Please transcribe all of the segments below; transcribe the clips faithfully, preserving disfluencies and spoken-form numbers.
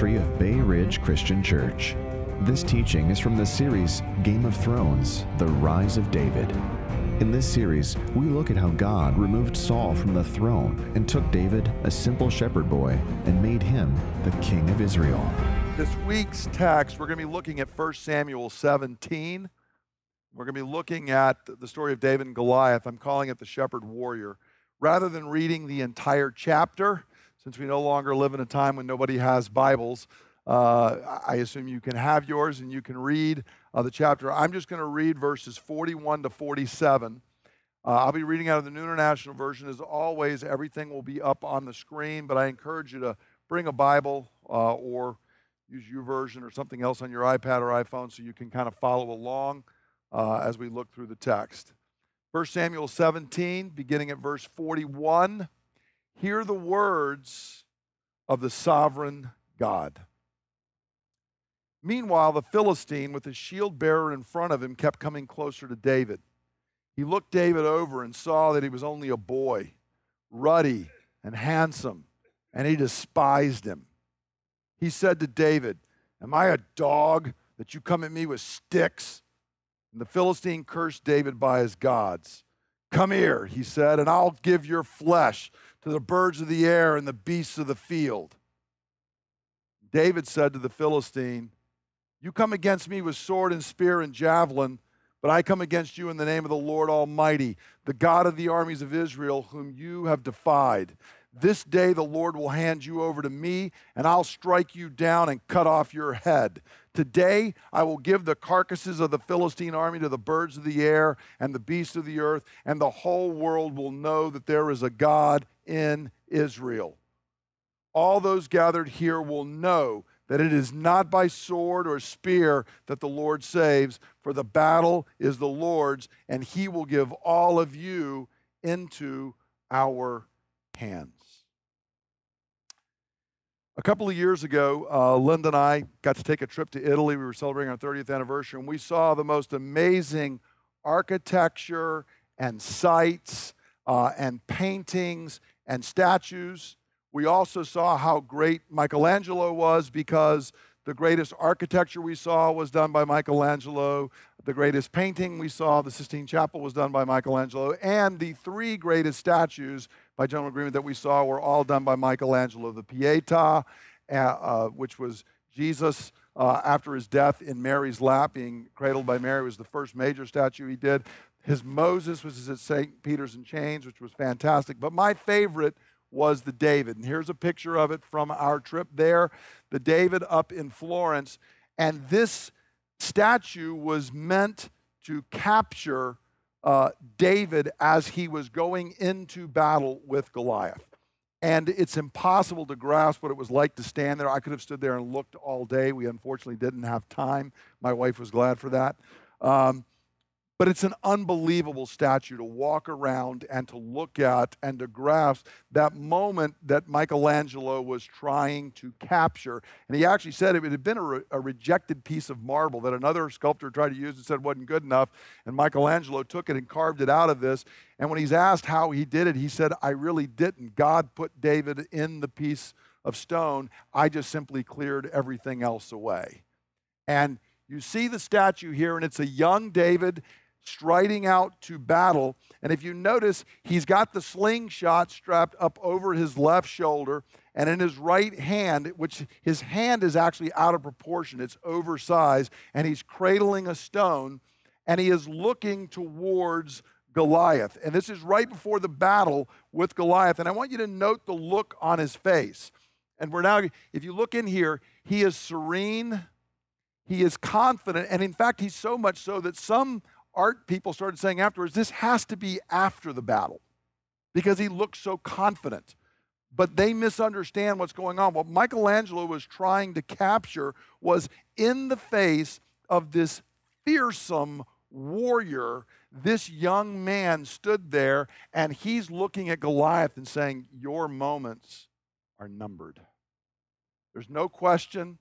ministry of Bay Ridge Christian Church. This teaching is from the series Game of Thrones, The Rise of David. In this series, we look at how God removed Saul from the throne and took David, a simple shepherd boy, and made him the king of Israel. This week's text, we're going to be looking at First Samuel seventeen. We're going to be looking at the story of David and Goliath. I'm calling it the shepherd warrior. Rather than reading the entire chapter, since we no longer live in a time when nobody has Bibles, uh, I assume you can have yours and you can read uh, the chapter. I'm just going to read verses forty-one to forty-seven. Uh, I'll be reading out of the New International Version. As always, everything will be up on the screen, but I encourage you to bring a Bible uh, or use YouVersion or something else on your iPad or iPhone so you can kind of follow along uh, as we look through the text. First Samuel seventeen, beginning at verse forty-one, hear the words of the sovereign God. Meanwhile, the Philistine with his shield bearer in front of him kept coming closer to David. He looked David over and saw that he was only a boy, ruddy and handsome, and he despised him. He said to David, "Am I a dog that you come at me with sticks?" And the Philistine cursed David by his gods. "Come here," he said, "and I'll give your flesh to the birds of the air and the beasts of the field." David said to the Philistine, "You come against me with sword and spear and javelin, but I come against you in the name of the Lord Almighty, the God of the armies of Israel, whom you have defied. This day the Lord will hand you over to me, and I'll strike you down and cut off your head. Today I will give the carcasses of the Philistine army to the birds of the air and the beasts of the earth, and the whole world will know that there is a God in Israel. All those gathered here will know that it is not by sword or spear that the Lord saves, for the battle is the Lord's, and he will give all of you into our hands." A couple of years ago, uh, Linda and I got to take a trip to Italy. We were celebrating our thirtieth anniversary, and we saw the most amazing architecture and sites uh, and paintings and statues. We also saw how great Michelangelo was, because the greatest architecture we saw was done by Michelangelo. The greatest painting we saw, the Sistine Chapel, was done by Michelangelo. And the three greatest statues, by general agreement, that we saw were all done by Michelangelo. The Pieta, uh, uh, which was Jesus uh, after his death in Mary's lap, being cradled by Mary, was the first major statue he did. His Moses was at Saint Peter's in Chains, which was fantastic. But my favorite was the David. And here's a picture of it from our trip there, the David up in Florence. And this statue was meant to capture Uh, David as he was going into battle with Goliath. And it's impossible to grasp what it was like to stand there. I could have stood there and looked all day. We unfortunately didn't have time. My wife was glad for that. Um, but it's an unbelievable statue to walk around and to look at and to grasp that moment that Michelangelo was trying to capture. And he actually said it had been a, re- a rejected piece of marble that another sculptor tried to use and said wasn't good enough. And Michelangelo took it and carved it out of this. And when he's asked how he did it, he said, "I really didn't. God put David in the piece of stone. I just simply cleared everything else away." And you see the statue here, and it's a young David striding out to battle. And if you notice, he's got the slingshot strapped up over his left shoulder, and in his right hand, which his hand is actually out of proportion, it's oversized, and he's cradling a stone, and he is looking towards Goliath. And this is right before the battle with Goliath. And I want you to note the look on his face. And we're now, if you look in here, he is serene, he is confident, and in fact, he's so much so that some art people started saying afterwards, this has to be after the battle, because he looks so confident. But they misunderstand what's going on. What Michelangelo was trying to capture was, in the face of this fearsome warrior, this young man stood there, and he's looking at Goliath and saying, "Your moments are numbered. There's no question,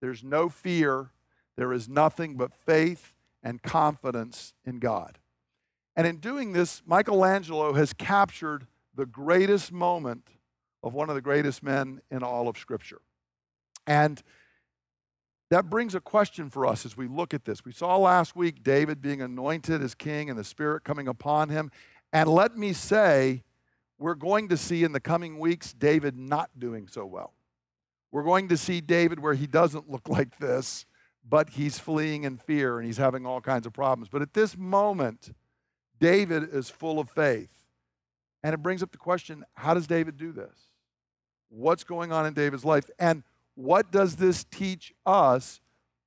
there's no fear, there is nothing but faith and confidence in God." And in doing this, Michelangelo has captured the greatest moment of one of the greatest men in all of Scripture. And that brings a question for us as we look at this. We saw last week David being anointed as king and the Spirit coming upon him. And let me say, we're going to see in the coming weeks David not doing so well. We're going to see David where he doesn't look like this, but he's fleeing in fear and he's having all kinds of problems. But at this moment, David is full of faith. And it brings up the question, how does David do this? What's going on in David's life? And what does this teach us,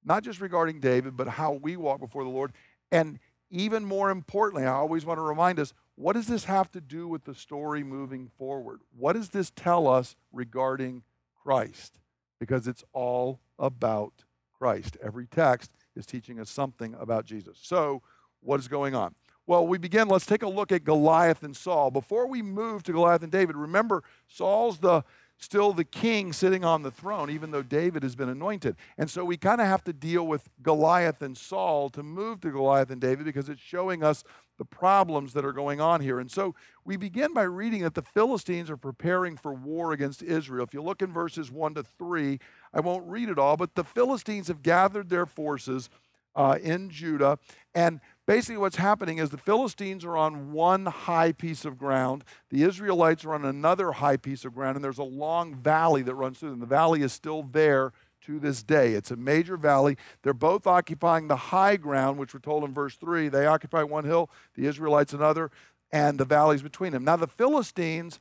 not just regarding David, but how we walk before the Lord? And even more importantly, I always want to remind us, what does this have to do with the story moving forward? What does this tell us regarding Christ? Because it's all about Christ. Every text is teaching us something about Jesus. So what is going on? Well, we begin, let's take a look at Goliath and Saul. Before we move to Goliath and David, remember, Saul's the still the king sitting on the throne, even though David has been anointed. And so we kind of have to deal with Goliath and Saul to move to Goliath and David, because it's showing us the problems that are going on here. And so we begin by reading that the Philistines are preparing for war against Israel. If you look in verses one to three, I won't read it all, but the Philistines have gathered their forces uh, in Judah. And basically what's happening is the Philistines are on one high piece of ground. The Israelites are on another high piece of ground, and there's a long valley that runs through them. The valley is still there to this day. It's a major valley. They're both occupying the high ground, which we're told in verse three. They occupy one hill, the Israelites another, and the valley's between them. Now, the Philistines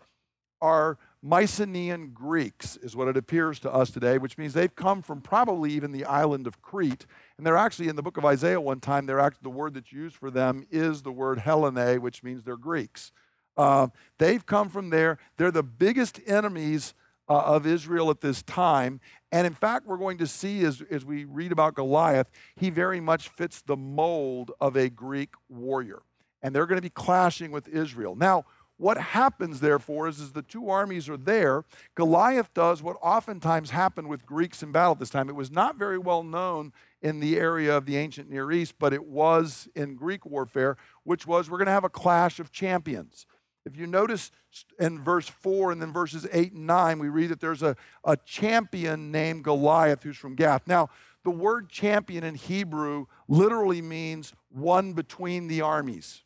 are Mycenaean Greeks, is what it appears to us today, which means they've come from probably even the island of Crete. And they're actually, in the book of Isaiah one time, they're actually, the word that's used for them is the word Hellene, which means they're Greeks. Uh, they've come from there. They're the biggest enemies Uh, of Israel at this time. And in fact, we're going to see as, as we read about Goliath, he very much fits the mold of a Greek warrior. And they're going to be clashing with Israel. Now, what happens, therefore, is, is the two armies are there. Goliath does what oftentimes happened with Greeks in battle at this time. It was not very well known in the area of the ancient Near East, but it was in Greek warfare, which was we're going to have a clash of champions. If you notice in verse four and then verses eight and nine, we read that there's a, a champion named Goliath who's from Gath. Now, the word champion in Hebrew literally means one between the armies.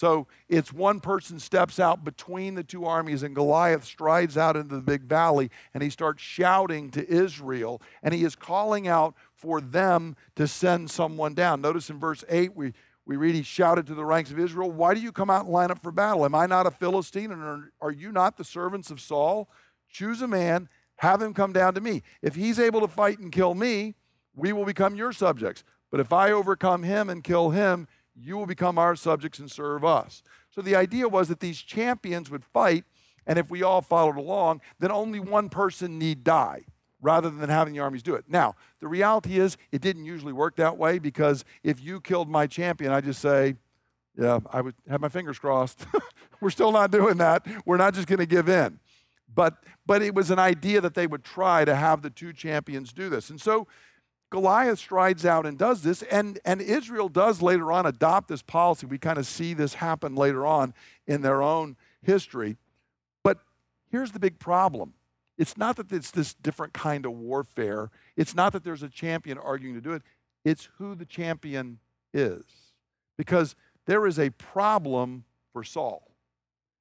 So it's one person steps out between the two armies, and Goliath strides out into the big valley, and he starts shouting to Israel, and he is calling out for them to send someone down. Notice in verse eight, we We read, he shouted to the ranks of Israel, "Why do you come out and line up for battle? Am I not a Philistine, and are you not the servants of Saul? Choose a man, have him come down to me. If he's able to fight and kill me, we will become your subjects. But if I overcome him and kill him, you will become our subjects and serve us." So the idea was that these champions would fight, and if we all followed along, then only one person need die, rather than having the armies do it. Now, the reality is it didn't usually work that way, because if you killed my champion, I just say, yeah, I would have my fingers crossed. We're still not doing that. We're not just going to give in. But but it was an idea that they would try to have the two champions do this. And so Goliath strides out and does this, and, and Israel does later on adopt this policy. We kind of see this happen later on in their own history. But here's the big problem. It's not that it's this different kind of warfare. It's not that there's a champion arguing to do it. It's who the champion is. Because there is a problem for Saul.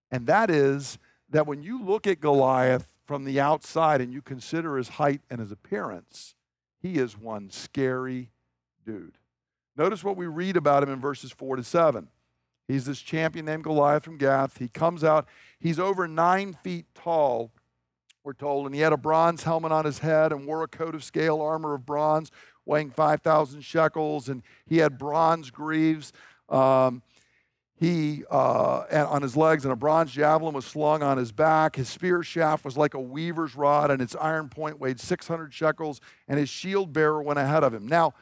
And that is that when you look at Goliath from the outside and you consider his height and his appearance, he is one scary dude. Notice what we read about him in verses four to seven. He's this champion named Goliath from Gath. He comes out. He's over nine feet tall, we're told, and he had a bronze helmet on his head and wore a coat of scale armor of bronze weighing five thousand shekels, and he had bronze greaves um, he, uh, on his legs, and a bronze javelin was slung on his back. His spear shaft was like a weaver's rod, and its iron point weighed six hundred shekels, and his shield bearer went ahead of him. Now,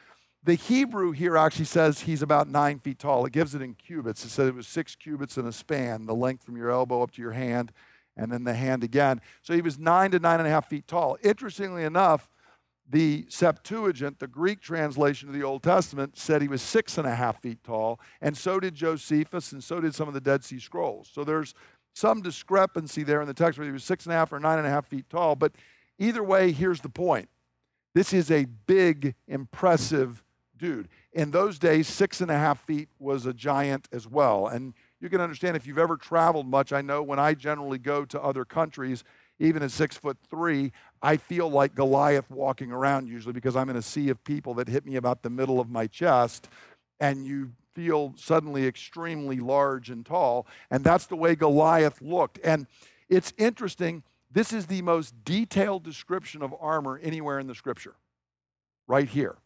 the Hebrew here actually says he's about nine feet tall. It gives it in cubits. It says it was six cubits in a span, the length from your elbow up to your hand, and then the hand again. So he was nine to nine and a half feet tall. Interestingly enough, the Septuagint, the Greek translation of the Old Testament, said he was six and a half feet tall, and so did Josephus, and so did some of the Dead Sea Scrolls. So there's some discrepancy there in the text, whether he was six and a half or nine and a half feet tall, but either way, here's the point. This is a big, impressive dude. In those days, six and a half feet was a giant as well. And you can understand if you've ever traveled much, I know when I generally go to other countries, even at six foot three, I feel like Goliath walking around usually because I'm in a sea of people that hit me about the middle of my chest, and you feel suddenly extremely large and tall, and that's the way Goliath looked. And it's interesting, this is the most detailed description of armor anywhere in the scripture, right here.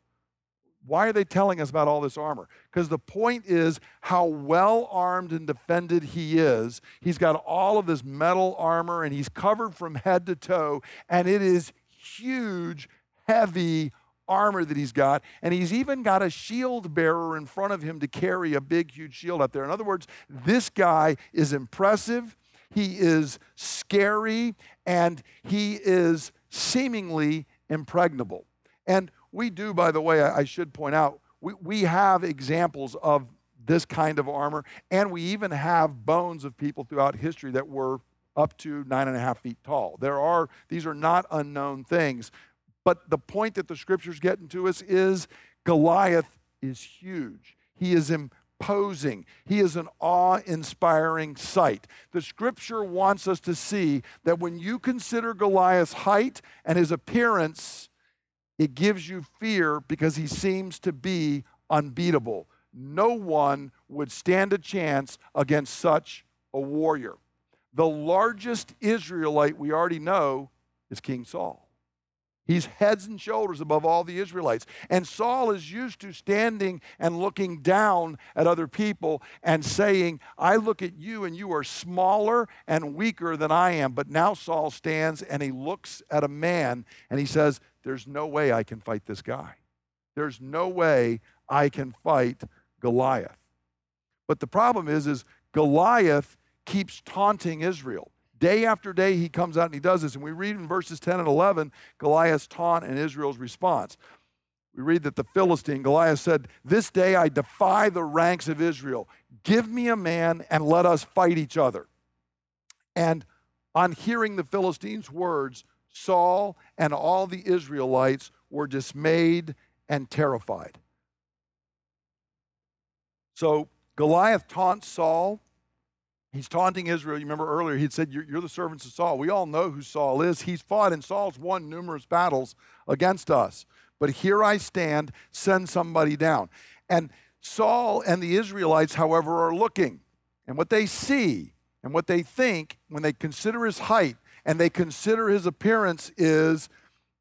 Why are they telling us about all this armor? Because the point is how well armed and defended he is. He's got all of this metal armor, and he's covered from head to toe, and it is huge, heavy armor that he's got, and he's even got a shield bearer in front of him to carry a big, huge shield up there. In other words, this guy is impressive, he is scary, and he is seemingly impregnable. And we do, by the way, I should point out, we, we have examples of this kind of armor, and we even have bones of people throughout history that were up to nine and a half feet tall. There are, these are not unknown things, but the point that the scripture's getting to us is Goliath is huge. He is imposing. He is an awe-inspiring sight. The scripture wants us to see that when you consider Goliath's height and his appearance, it gives you fear because he seems to be unbeatable. No one would stand a chance against such a warrior. The largest Israelite we already know is King Saul. He's heads and shoulders above all the Israelites. And Saul is used to standing and looking down at other people and saying, I look at you and you are smaller and weaker than I am. But now Saul stands and he looks at a man and he says, there's no way I can fight this guy. There's no way I can fight Goliath. But the problem is, is Goliath keeps taunting Israel. Day after day, he comes out and he does this. And we read in verses ten and eleven, Goliath's taunt and Israel's response. We read that the Philistine, Goliath said, this day I defy the ranks of Israel. Give me a man and let us fight each other. And on hearing the Philistine's words, Saul and all the Israelites were dismayed and terrified. So Goliath taunts Saul. He's taunting Israel. You remember earlier he'd said, you're, you're the servants of Saul. We all know who Saul is. He's fought, and Saul's won numerous battles against us. But here I stand, send somebody down. And Saul and the Israelites, however, are looking. And what they see and what they think when they consider his height and they consider his appearance is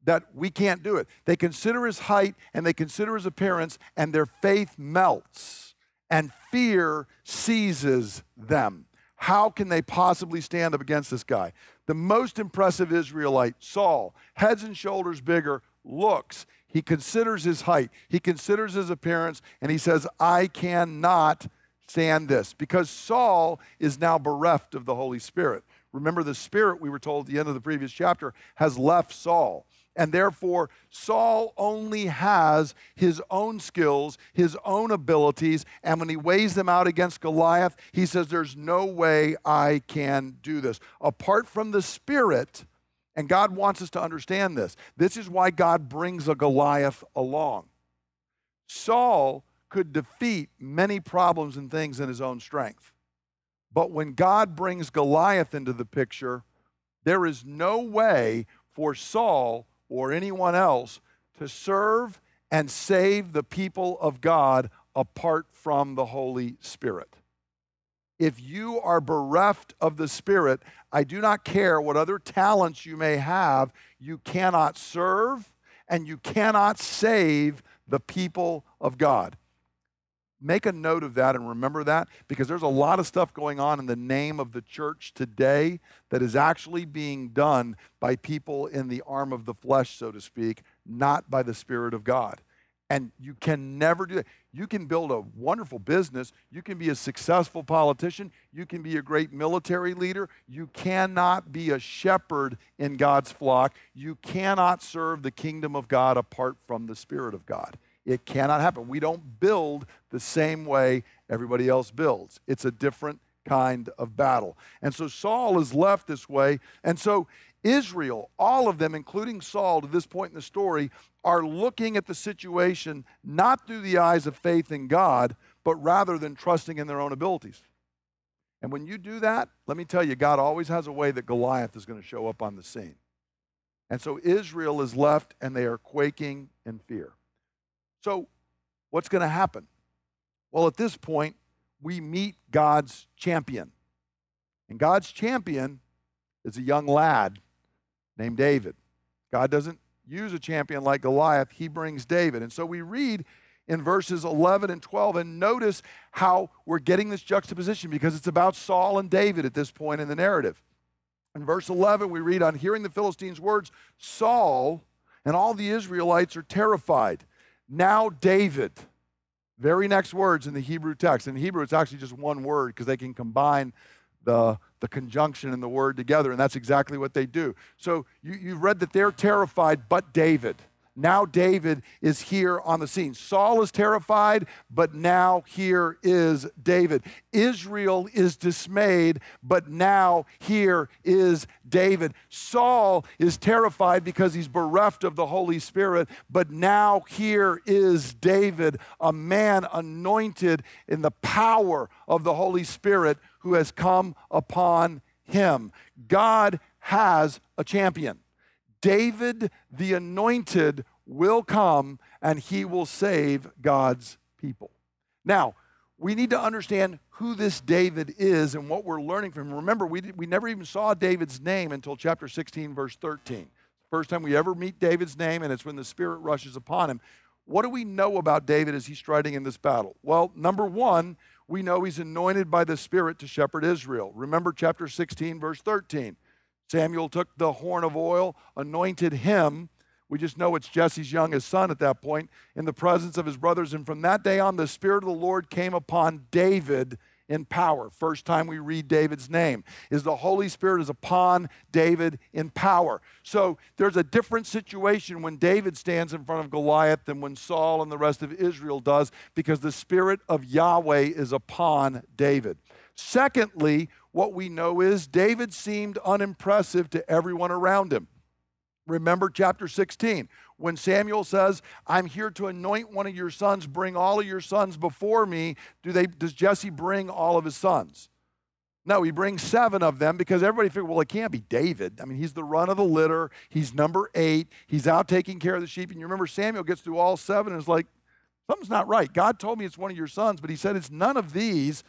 that we can't do it. They consider his height and they consider his appearance, and their faith melts and fear seizes them. How can they possibly stand up against this guy? The most impressive Israelite, Saul, heads and shoulders bigger, looks. He considers his height. He considers his appearance, and he says, I cannot stand this, because Saul is now bereft of the Holy Spirit. Remember, the Spirit, we were told at the end of the previous chapter, has left Saul. And therefore, Saul only has his own skills, his own abilities, and when he weighs them out against Goliath, he says, there's no way I can do this. Apart from the Spirit, and God wants us to understand this, this is why God brings a Goliath along. Saul could defeat many problems and things in his own strength. But when God brings Goliath into the picture, there is no way for Saul or anyone else to serve and save the people of God apart from the Holy Spirit. If you are bereft of the Spirit, I do not care what other talents you may have, you cannot serve and you cannot save the people of God. Make a note of that and remember that, because there's a lot of stuff going on in the name of the church today that is actually being done by people in the arm of the flesh, so to speak, not by the Spirit of God. And you can never do that. You can build a wonderful business. You can be a successful politician. You can be a great military leader. You cannot be a shepherd in God's flock. You cannot serve the kingdom of God apart from the Spirit of God. It cannot happen. We don't build the same way everybody else builds. It's a different kind of battle. And so Saul is left this way. And so Israel, all of them, including Saul to this point in the story, are looking at the situation not through the eyes of faith in God, but rather than trusting in their own abilities. And when you do that, let me tell you, God always has a way that Goliath is going to show up on the scene. And so Israel is left, and they are quaking in fear. So what's going to happen? Well, at this point, we meet God's champion. And God's champion is a young lad named David. God doesn't use a champion like Goliath. He brings David. And so we read in verses eleven and twelve, and notice how we're getting this juxtaposition, because it's about Saul and David at this point in the narrative. In verse eleven, we read, on hearing the Philistines' words, Saul and all the Israelites are terrified. Now David. Very next words in the Hebrew text. In Hebrew, it's actually just one word, because they can combine the, the conjunction and the word together, and that's exactly what they do. So you, you've read that they're terrified, but David. Now David is here on the scene. Saul is terrified, but now here is David. Israel is dismayed, but now here is David. Saul is terrified because he's bereft of the Holy Spirit, but now here is David, a man anointed in the power of the Holy Spirit who has come upon him. God has a champion. David, the anointed, will come, and he will save God's people. Now, we need to understand who this David is and what we're learning from him. Remember, we, we never even saw David's name until chapter sixteen, verse thirteen. First time we ever meet David's name, and it's when the Spirit rushes upon him. What do we know about David as he's striding in this battle? Well, number one, we know he's anointed by the Spirit to shepherd Israel. Remember chapter sixteen, verse thirteen. Samuel took the horn of oil, anointed him. We just know it's Jesse's youngest son at that point, in the presence of his brothers. And from that day on, the Spirit of the Lord came upon David in power. First time we read David's name is the Holy Spirit is upon David in power. So there's a different situation when David stands in front of Goliath than when Saul and the rest of Israel does, because the Spirit of Yahweh is upon David. Secondly, what we know is David seemed unimpressive to everyone around him. Remember chapter sixteen, when Samuel says, I'm here to anoint one of your sons, bring all of your sons before me. Do they? Does Jesse bring all of his sons? No, he brings seven of them, because everybody figured, well, it can't be David. I mean, he's the run of the litter. He's number eight. He's out taking care of the sheep. And you remember Samuel gets through all seven and is like, something's not right. God told me it's one of your sons, but he said it's none of these.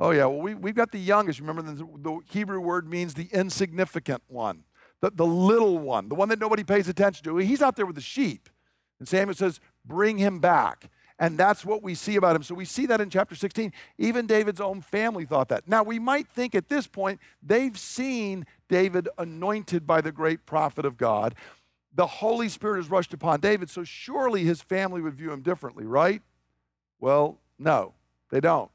Oh, yeah, well, we, we've got the youngest. Remember, the, the Hebrew word means the insignificant one, the, the little one, the one that nobody pays attention to. He's out there with the sheep. And Samuel says, bring him back. And that's what we see about him. So we see that in chapter sixteen. Even David's own family thought that. Now, we might think at this point, they've seen David anointed by the great prophet of God. The Holy Spirit has rushed upon David, so surely his family would view him differently, right? Well, no, they don't.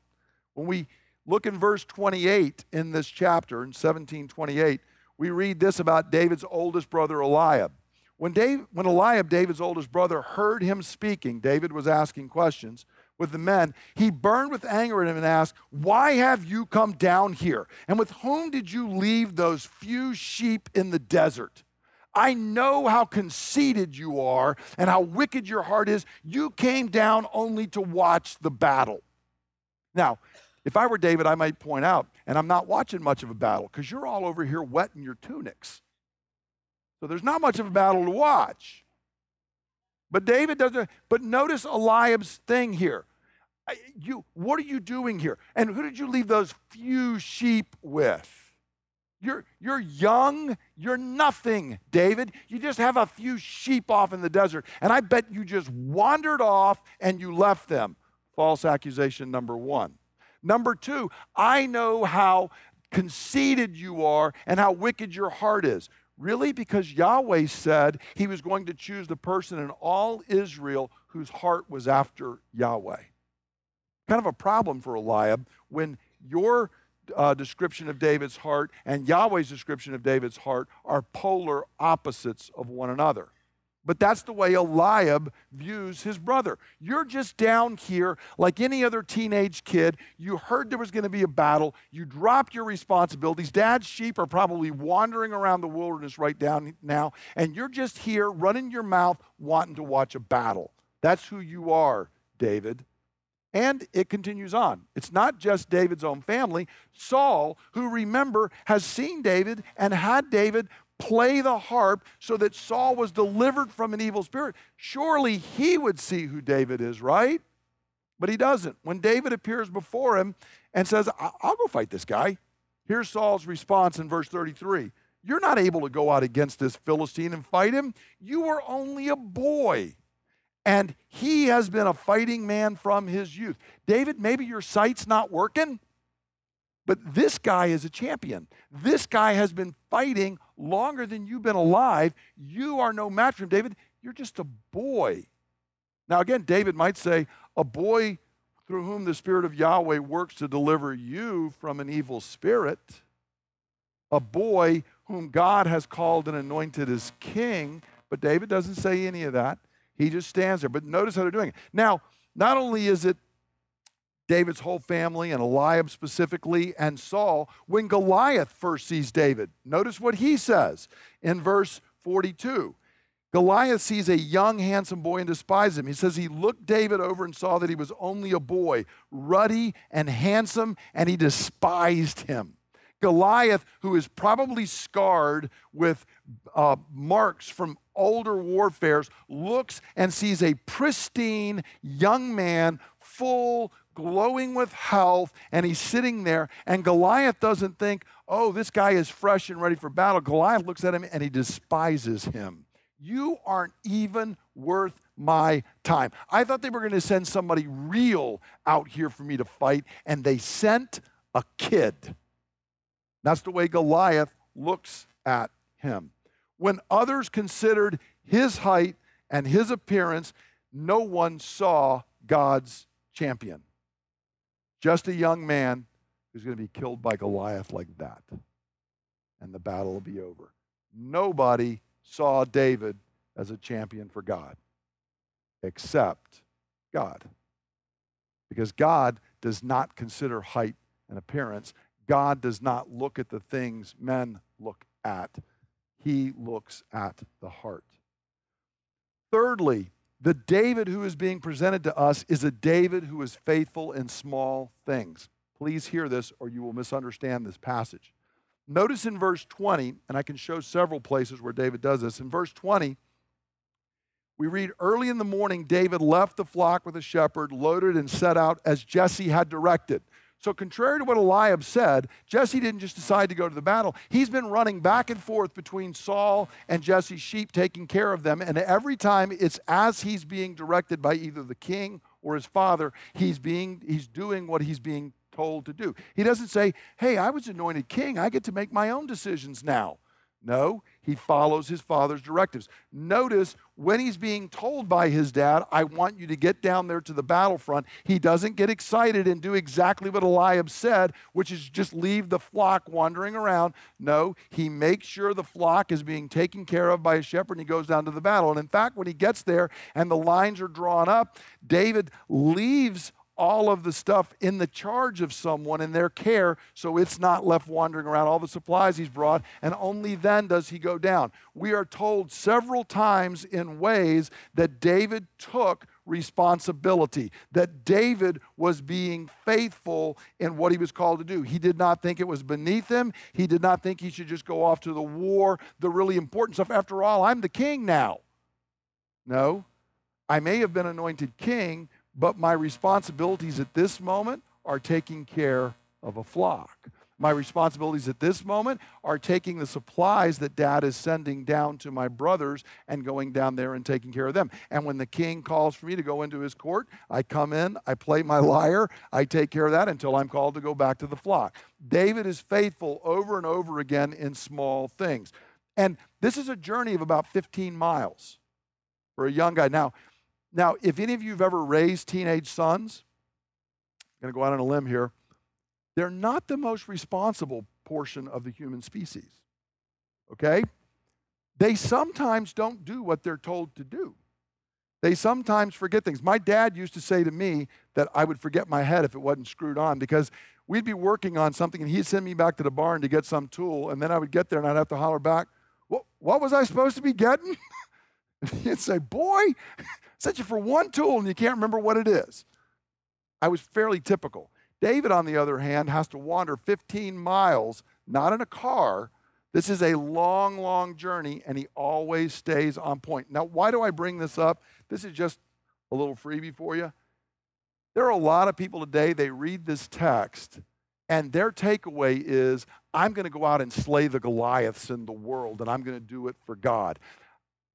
When we look in verse twenty-eight in this chapter, in seventeen twenty-eight, we read this about David's oldest brother, Eliab. When, Dave, when Eliab, David's oldest brother, heard him speaking, David was asking questions with the men, he burned with anger at him and asked, why have you come down here? And with whom did you leave those few sheep in the desert? I know how conceited you are and how wicked your heart is. You came down only to watch the battle. Now, if I were David, I might point out, and I'm not watching much of a battle, because you're all over here wet in your tunics. So there's not much of a battle to watch. But David doesn't, but notice Eliab's thing here. You, what are you doing here? And who did you leave those few sheep with? You're, you're young, you're nothing, David. You just have a few sheep off in the desert, and I bet you just wandered off and you left them. False accusation number one. Number two, I know how conceited you are and how wicked your heart is. Really? Because Yahweh said he was going to choose the person in all Israel whose heart was after Yahweh. Kind of a problem for Eliab when your uh, description of David's heart and Yahweh's description of David's heart are polar opposites of one another. But that's the way Eliab views his brother. You're just down here like any other teenage kid. You heard there was going to be a battle. You dropped your responsibilities. Dad's sheep are probably wandering around the wilderness right down now, and you're just here running your mouth wanting to watch a battle. That's who you are, David. And it continues on. It's not just David's own family. Saul, who remember, has seen David and had David play the harp so that Saul was delivered from an evil spirit. Surely he would see who David is, right? But he doesn't. When David appears before him and says, I'll go fight this guy, here's Saul's response in verse thirty-three. You're not able to go out against this Philistine and fight him. You were only a boy, and he has been a fighting man from his youth. David, maybe your sight's not working, but this guy is a champion. This guy has been fighting longer than you've been alive. You are no match for him, David. You're just a boy. Now, again, David might say, a boy through whom the Spirit of Yahweh works to deliver you from an evil spirit, a boy whom God has called and anointed as king. But David doesn't say any of that. He just stands there. But notice how they're doing it. Now, not only is it David's whole family and Eliab specifically and Saul, when Goliath first sees David, notice what he says in verse forty-two. Goliath sees a young, handsome boy and despises him. He says he looked David over and saw that he was only a boy, ruddy and handsome, and he despised him. Goliath, who is probably scarred with uh, marks from older warfares, looks and sees a pristine young man, full, glowing with health, and he's sitting there, and Goliath doesn't think, oh, this guy is fresh and ready for battle. Goliath looks at him and he despises him. You aren't even worth my time. I thought they were going to send somebody real out here for me to fight, and they sent a kid. That's the way Goliath looks at him. When others considered his height and his appearance, no one saw God's champion. Just a young man who's going to be killed by Goliath like that, and the battle will be over. Nobody saw David as a champion for God except God, because God does not consider height and appearance. God does not look at the things men look at. He looks at the heart. Thirdly, the David who is being presented to us is a David who is faithful in small things. Please hear this or you will misunderstand this passage. Notice in verse twenty, and I can show several places where David does this. In verse twenty, we read, early in the morning, David left the flock with a shepherd, loaded and set out as Jesse had directed. So contrary to what Eliab said, Jesse didn't just decide to go to the battle. He's been running back and forth between Saul and Jesse's sheep, taking care of them, and every time it's as he's being directed by either the king or his father, he's being he's doing what he's being told to do. He doesn't say, hey, I was anointed king. I get to make my own decisions now. No, he follows his father's directives. Notice when he's being told by his dad, I want you to get down there to the battlefront, he doesn't get excited and do exactly what Eliab said, which is just leave the flock wandering around. No, he makes sure the flock is being taken care of by a shepherd, and he goes down to the battle. And in fact, when he gets there and the lines are drawn up, David leaves all of the stuff in the charge of someone in their care, so it's not left wandering around, all the supplies he's brought, and only then does he go down. We are told several times in ways that David took responsibility, that David was being faithful in what he was called to do. He did not think it was beneath him. He did not think he should just go off to the war, the really important stuff. After all, I'm the king now. No, I may have been anointed king, but my responsibilities at this moment are taking care of a flock. My responsibilities at this moment are taking the supplies that dad is sending down to my brothers and going down there and taking care of them. And when the king calls for me to go into his court, I come in, I play my liar, I take care of that until I'm called to go back to the flock. David is faithful over and over again in small things. And this is a journey of about fifteen miles for a young guy. Now, Now, if any of you have ever raised teenage sons, I'm going to go out on a limb here, they're not the most responsible portion of the human species, okay? They sometimes don't do what they're told to do. They sometimes forget things. My dad used to say to me that I would forget my head if it wasn't screwed on, because we'd be working on something and he'd send me back to the barn to get some tool, and then I would get there and I'd have to holler back, what, what was I supposed to be getting? And he'd say, boy, I sent you for one tool and you can't remember what it is. I was fairly typical. David, on the other hand, has to wander fifteen miles, not in a car. This is a long, long journey, and he always stays on point. Now, why do I bring this up? This is just a little freebie for you. There are a lot of people today, they read this text, and their takeaway is, I'm going to go out and slay the Goliaths in the world, and I'm going to do it for God.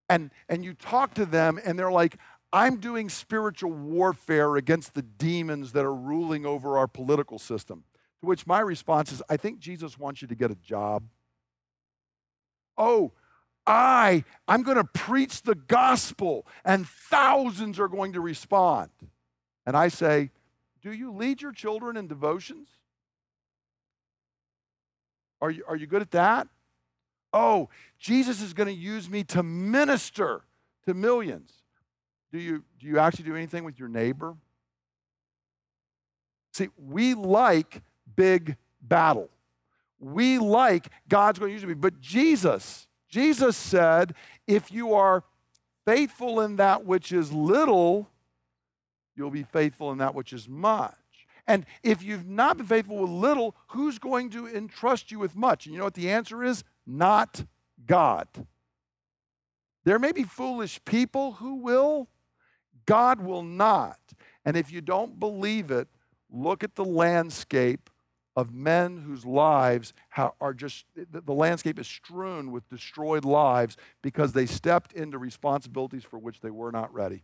And, and you talk to them, and they're like, I'm doing spiritual warfare against the demons that are ruling over our political system. To which my response is, I think Jesus wants you to get a job. Oh, I, I'm going to preach the gospel and thousands are going to respond. And I say, do you lead your children in devotions? Are you, are you good at that? Oh, Jesus is going to use me to minister to millions. Do you, do you actually do anything with your neighbor? See, we like big battle. We like God's going to use me. But Jesus, Jesus said, if you are faithful in that which is little, you'll be faithful in that which is much. And if you've not been faithful with little, who's going to entrust you with much? And you know what the answer is? Not God. There may be foolish people who will. God will not. And if you don't believe it, look at the landscape of men whose lives are just, the landscape is strewn with destroyed lives because they stepped into responsibilities for which they were not ready.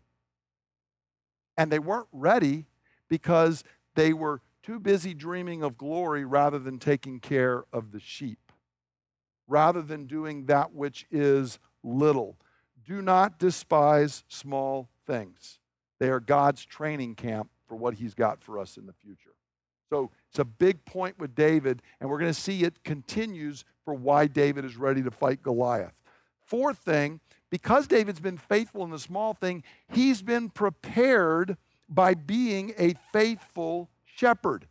And they weren't ready because they were too busy dreaming of glory rather than taking care of the sheep, rather than doing that which is little. Do not despise small things. They are God's training camp for what he's got for us in the future. So it's a big point with David, and we're going to see it continues for why David is ready to fight Goliath. Fourth thing, because David's been faithful in the small thing, he's been prepared by being a faithful shepherd.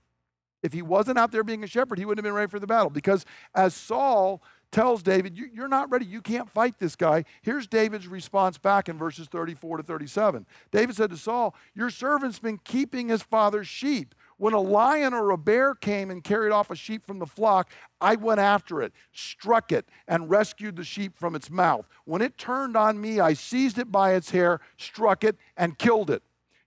If he wasn't out there being a shepherd, he wouldn't have been ready for the battle, because as Saul tells David, you're not ready, you can't fight this guy. Here's David's response back in verses thirty-four to thirty-seven. David said to Saul, your servant's been keeping his father's sheep. When a lion or a bear came and carried off a sheep from the flock, I went after it, struck it, and rescued the sheep from its mouth. When it turned on me, I seized it by its hair, struck it, and killed it.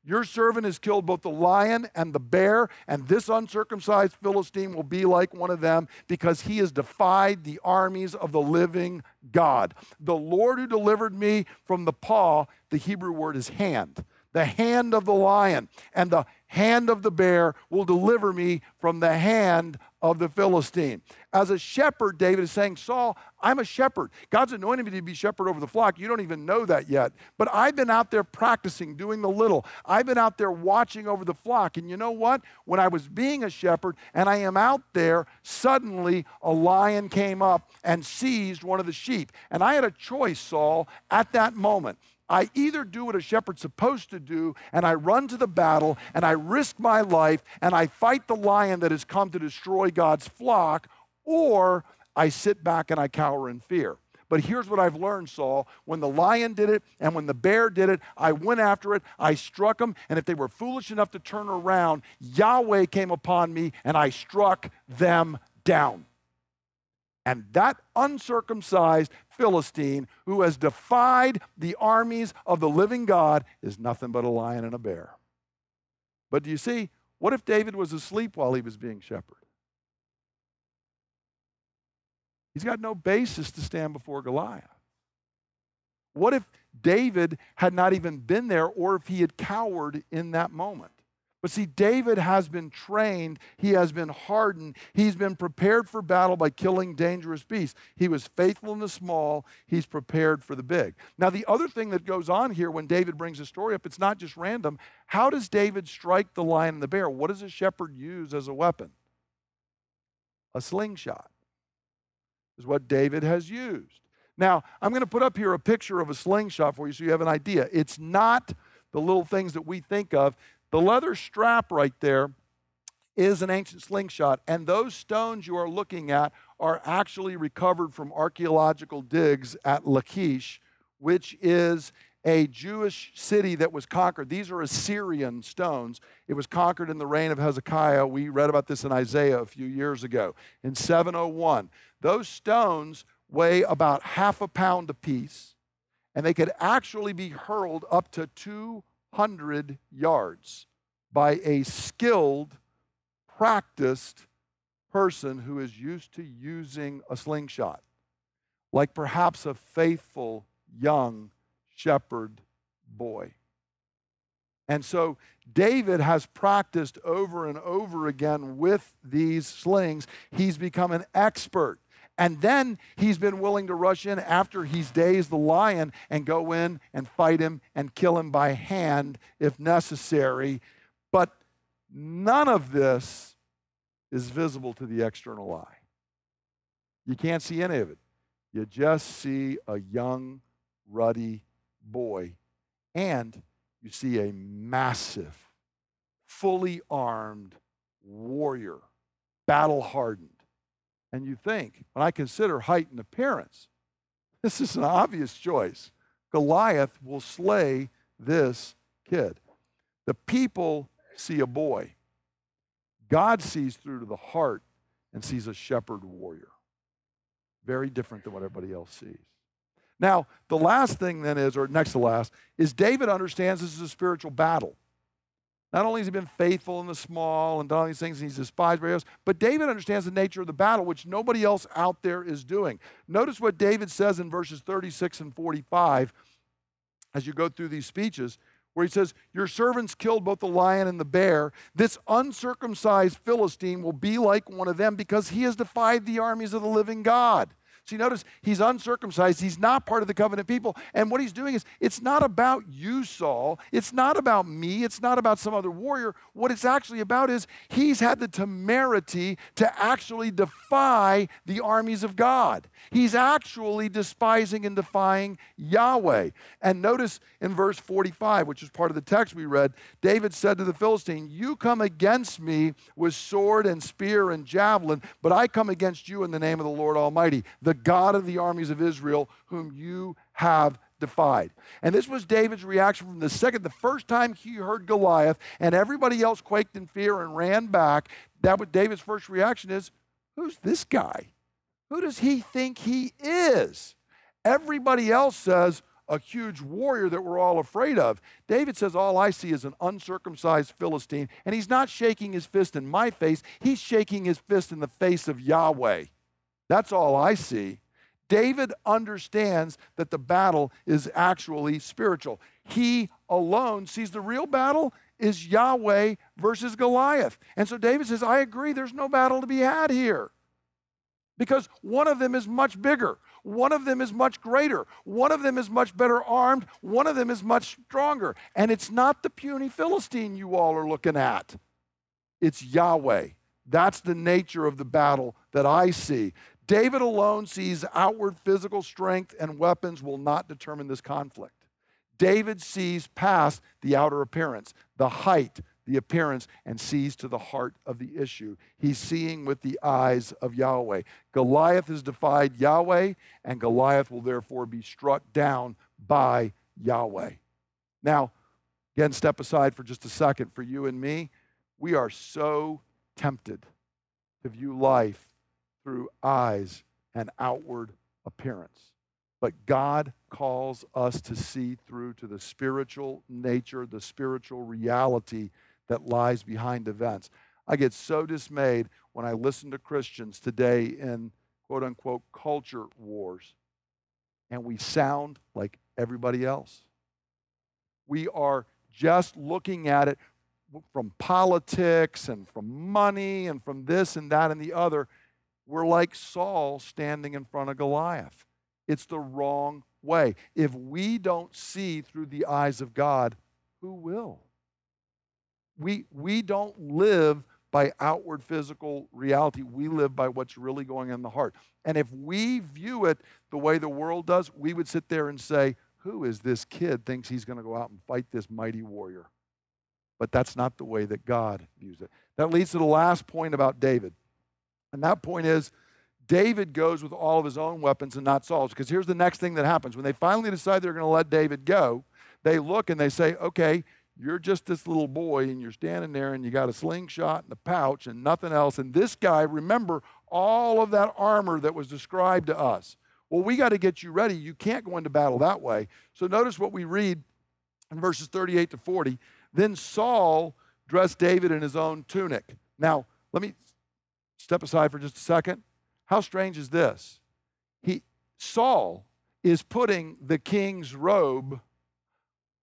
Your servant has killed both the lion and the bear, and this uncircumcised Philistine will be like one of them, because he has defied the armies of the living God. The Lord who delivered me from the paw, the Hebrew word is hand, the hand of the lion, and the hand of the bear will deliver me from the hand of the Philistine. As a shepherd, David is saying, Saul, I'm a shepherd. God's anointed me to be shepherd over the flock. You don't even know that yet. But I've been out there practicing, doing the little. I've been out there watching over the flock. And you know what? When I was being a shepherd and I am out there, suddenly a lion came up and seized one of the sheep. And I had a choice, Saul, at that moment. I either do what a shepherd's supposed to do, and I run to the battle, and I risk my life, and I fight the lion that has come to destroy God's flock, or I sit back and I cower in fear. But here's what I've learned, Saul. When the lion did it and when the bear did it, I went after it, I struck them, and if they were foolish enough to turn around, Yahweh came upon me, and I struck them down. And that uncircumcised Philistine who has defied the armies of the living God is nothing but a lion and a bear. But do you see, what if David was asleep while he was being shepherd? He's got no basis to stand before Goliath. What if David had not even been there, or if he had cowered in that moment? But see, David has been trained, he has been hardened, he's been prepared for battle by killing dangerous beasts. He was faithful in the small, he's prepared for the big. Now, the other thing that goes on here when David brings the story up, it's not just random. How does David strike the lion and the bear? What does a shepherd use as a weapon? A slingshot is what David has used. Now, I'm going to put up here a picture of a slingshot for you so you have an idea. It's not the little things that we think of. The leather strap right there is an ancient slingshot, and those stones you are looking at are actually recovered from archaeological digs at Lachish, which is a Jewish city that was conquered. These are Assyrian stones. It was conquered in the reign of Hezekiah. We read about this in Isaiah a few years ago, in seven oh one. Those stones weigh about half a pound apiece, and they could actually be hurled up to two hundred yards by a skilled, practiced person who is used to using a slingshot, like perhaps a faithful young shepherd boy. And so David has practiced over and over again with these slings. He's become an expert. And then he's been willing to rush in after he's dazed the lion and go in and fight him and kill him by hand if necessary. But none of this is visible to the external eye. You can't see any of it. You just see a young, ruddy boy, and you see a massive, fully armed warrior, battle-hardened. And you think, when I consider height and appearance, this is an obvious choice. Goliath will slay this kid. The people see a boy. God sees through to the heart and sees a shepherd warrior. Very different than what everybody else sees. Now, the last thing then is, or next to last, is David understands this is a spiritual battle. Not only has he been faithful in the small and done all these things, and he's despised by others, but David understands the nature of the battle, which nobody else out there is doing. Notice what David says in verses thirty-six and forty-five as you go through these speeches, where he says, "Your servants killed both the lion and the bear. This uncircumcised Philistine will be like one of them because he has defied the armies of the living God." See, notice he's uncircumcised. He's not part of the covenant people. And what he's doing is, it's not about you, Saul. It's not about me. It's not about some other warrior. What it's actually about is he's had the temerity to actually defy the armies of God. He's actually despising and defying Yahweh. And notice in verse forty-five, which is part of the text we read, David said to the Philistine, "You come against me with sword and spear and javelin, but I come against you in the name of the Lord Almighty, the the God of the armies of Israel, whom you have defied." And this was David's reaction from the second, the first time he heard Goliath, and everybody else quaked in fear and ran back. That was David's first reaction is, who's this guy? Who does he think he is? Everybody else says, a huge warrior that we're all afraid of. David says, all I see is an uncircumcised Philistine, and he's not shaking his fist in my face. He's shaking his fist in the face of Yahweh. That's all I see. David understands that the battle is actually spiritual. He alone sees the real battle is Yahweh versus Goliath. And so David says, I agree, there's no battle to be had here. Because one of them is much bigger. One of them is much greater. One of them is much better armed. One of them is much stronger. And it's not the puny Philistine you all are looking at. It's Yahweh. That's the nature of the battle that I see. David alone sees outward physical strength and weapons will not determine this conflict. David sees past the outer appearance, the height, the appearance, and sees to the heart of the issue. He's seeing with the eyes of Yahweh. Goliath has defied Yahweh, and Goliath will therefore be struck down by Yahweh. Now, again, step aside for just a second. For you and me, we are so tempted to view life through eyes and outward appearance. But God calls us to see through to the spiritual nature, the spiritual reality that lies behind events. I get so dismayed when I listen to Christians today in quote-unquote culture wars, and we sound like everybody else. We are just looking at it from politics and from money and from this and that and the other. We're like Saul standing in front of Goliath. It's the wrong way. If we don't see through the eyes of God, who will? We, we don't live by outward physical reality. We live by what's really going on in the heart. And if we view it the way the world does, we would sit there and say, who is this kid thinks he's going to go out and fight this mighty warrior? But that's not the way that God views it. That leads to the last point about David. And that point is, David goes with all of his own weapons and not Saul's. Because here's the next thing that happens. When they finally decide they're going to let David go, they look and they say, okay, you're just this little boy and you're standing there and you got a slingshot and a pouch and nothing else. And this guy, remember all of that armor that was described to us. Well, we got to get you ready. You can't go into battle that way. So notice what we read in verses thirty-eight to forty. Then Saul dressed David in his own tunic. Now, let me step aside for just a second. How strange is this? He, Saul is putting the king's robe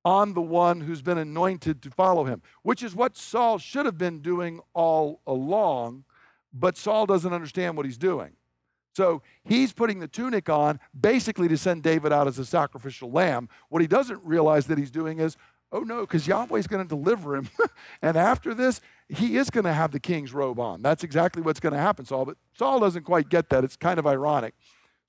on the one who's been anointed to follow him, which is what Saul should have been doing all along, but Saul doesn't understand what he's doing. So he's putting the tunic on basically to send David out as a sacrificial lamb. What he doesn't realize that he's doing is, oh no, because Yahweh's going to deliver him. And after this, he is going to have the king's robe on. That's exactly what's going to happen, Saul. But Saul doesn't quite get that. It's kind of ironic.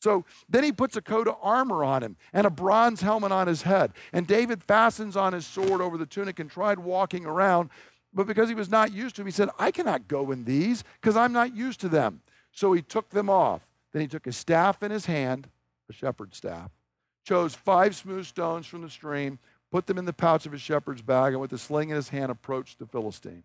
So then he puts a coat of armor on him and a bronze helmet on his head. And David fastens on his sword over the tunic and tried walking around. But because he was not used to them, he said, I cannot go in these because I'm not used to them. So he took them off. Then he took his staff in his hand, a shepherd's staff, chose five smooth stones from the stream, put them in the pouch of his shepherd's bag, and with a sling in his hand approached the Philistine.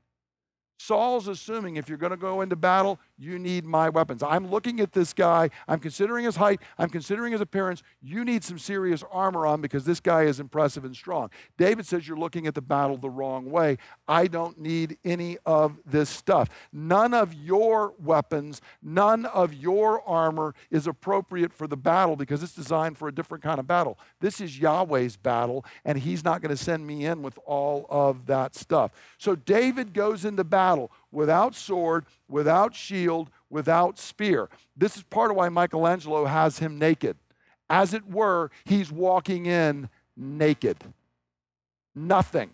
Saul's assuming if you're going to go into battle, you need my weapons. I'm looking at this guy. I'm considering his height. I'm considering his appearance. You need some serious armor on because this guy is impressive and strong. David says you're looking at the battle the wrong way. I don't need any of this stuff. None of your weapons, none of your armor is appropriate for the battle because it's designed for a different kind of battle. This is Yahweh's battle, and he's not going to send me in with all of that stuff. So David goes into battle without sword, without shield, without spear. This is part of why Michelangelo has him naked. As it were, he's walking in naked. Nothing.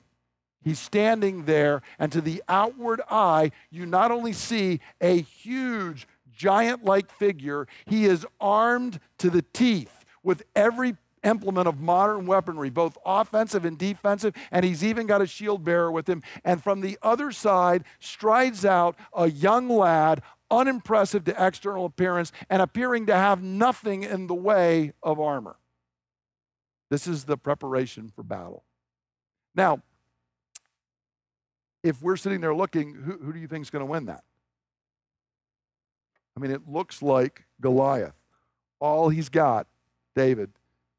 He's standing there, and to the outward eye, you not only see a huge, giant-like figure, he is armed to the teeth with every implement of modern weaponry, both offensive and defensive, and he's even got a shield bearer with him. And from the other side strides out a young lad, unimpressive to external appearance and appearing to have nothing in the way of armor. This is the preparation for battle. Now, if we're sitting there looking, who, who do you think is going to win that? I mean, it looks like Goliath. All he's got, David,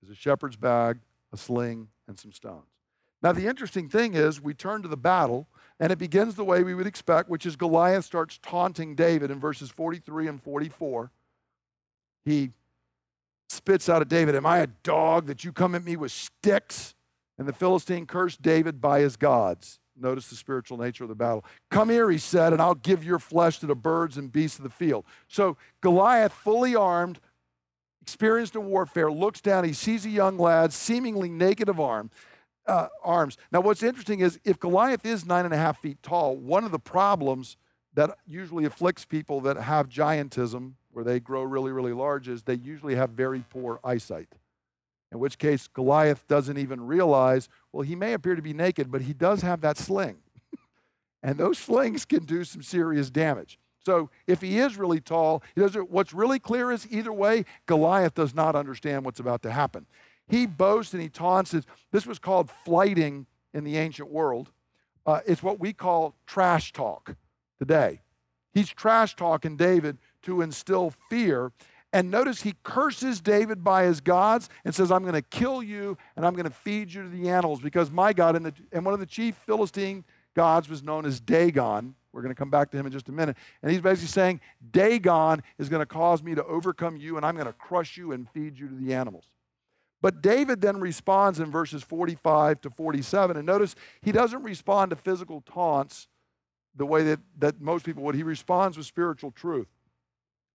is a shepherd's bag, a sling, and some stones. Now, the interesting thing is we turn to the battle, and it begins the way we would expect, which is Goliath starts taunting David in verses forty-three and forty-four. He spits out at David, am I a dog that you come at me with sticks? And the Philistine cursed David by his gods. Notice the spiritual nature of the battle. Come here, he said, and I'll give your flesh to the birds and beasts of the field. So Goliath, fully armed, experienced in warfare, looks down, he sees a young lad seemingly naked of arm, uh, arms. Now, what's interesting is if Goliath is nine and a half feet tall, one of the problems that usually afflicts people that have giantism, where they grow really, really large, is they usually have very poor eyesight, in which case Goliath doesn't even realize, well, he may appear to be naked, but he does have that sling. And those slings can do some serious damage. So if he is really tall, he doesn't, what's really clear is either way, Goliath does not understand what's about to happen. He boasts and he taunts. This was called flighting in the ancient world. Uh, it's what we call trash talk today. He's trash talking David to instill fear. And notice he curses David by his gods and says, I'm going to kill you and I'm going to feed you to the animals because my God, and, the, and one of the chief Philistine gods was known as Dagon. We're going to come back to him in just a minute. And he's basically saying, Dagon is going to cause me to overcome you, and I'm going to crush you and feed you to the animals. But David then responds in verses forty-five to forty-seven. And notice he doesn't respond to physical taunts the way that, that most people would. He responds with spiritual truth.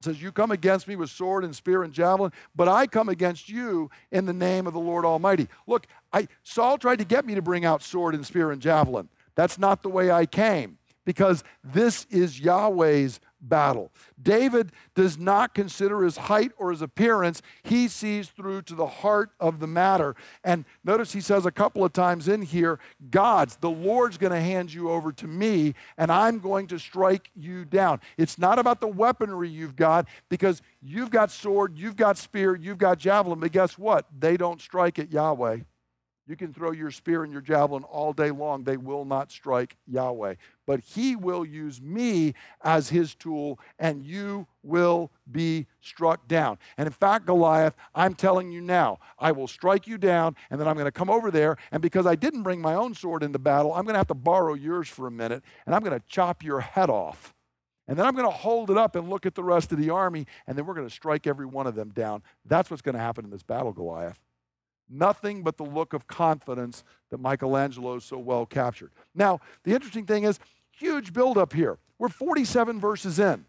It says, you come against me with sword and spear and javelin, but I come against you in the name of the Lord Almighty. Look, I, Saul tried to get me to bring out sword and spear and javelin. That's not the way I came. because this is Yahweh's battle. David does not consider his height or his appearance. He sees through to the heart of the matter. And notice he says a couple of times in here, God's, the Lord's going to hand you over to me, and I'm going to strike you down. It's not about the weaponry you've got, because you've got sword, you've got spear, you've got javelin, but guess what? They don't strike at Yahweh. You can throw your spear and your javelin all day long. They will not strike Yahweh. But he will use me as his tool, and you will be struck down. And in fact, Goliath, I'm telling you now, I will strike you down, and then I'm going to come over there, and because I didn't bring my own sword into battle, I'm going to have to borrow yours for a minute, and I'm going to chop your head off. And then I'm going to hold it up and look at the rest of the army, and then we're going to strike every one of them down. That's what's going to happen in this battle, Goliath. Nothing but the look of confidence that Michelangelo so well captured. Now, the interesting thing is, huge buildup here. We're forty-seven verses in.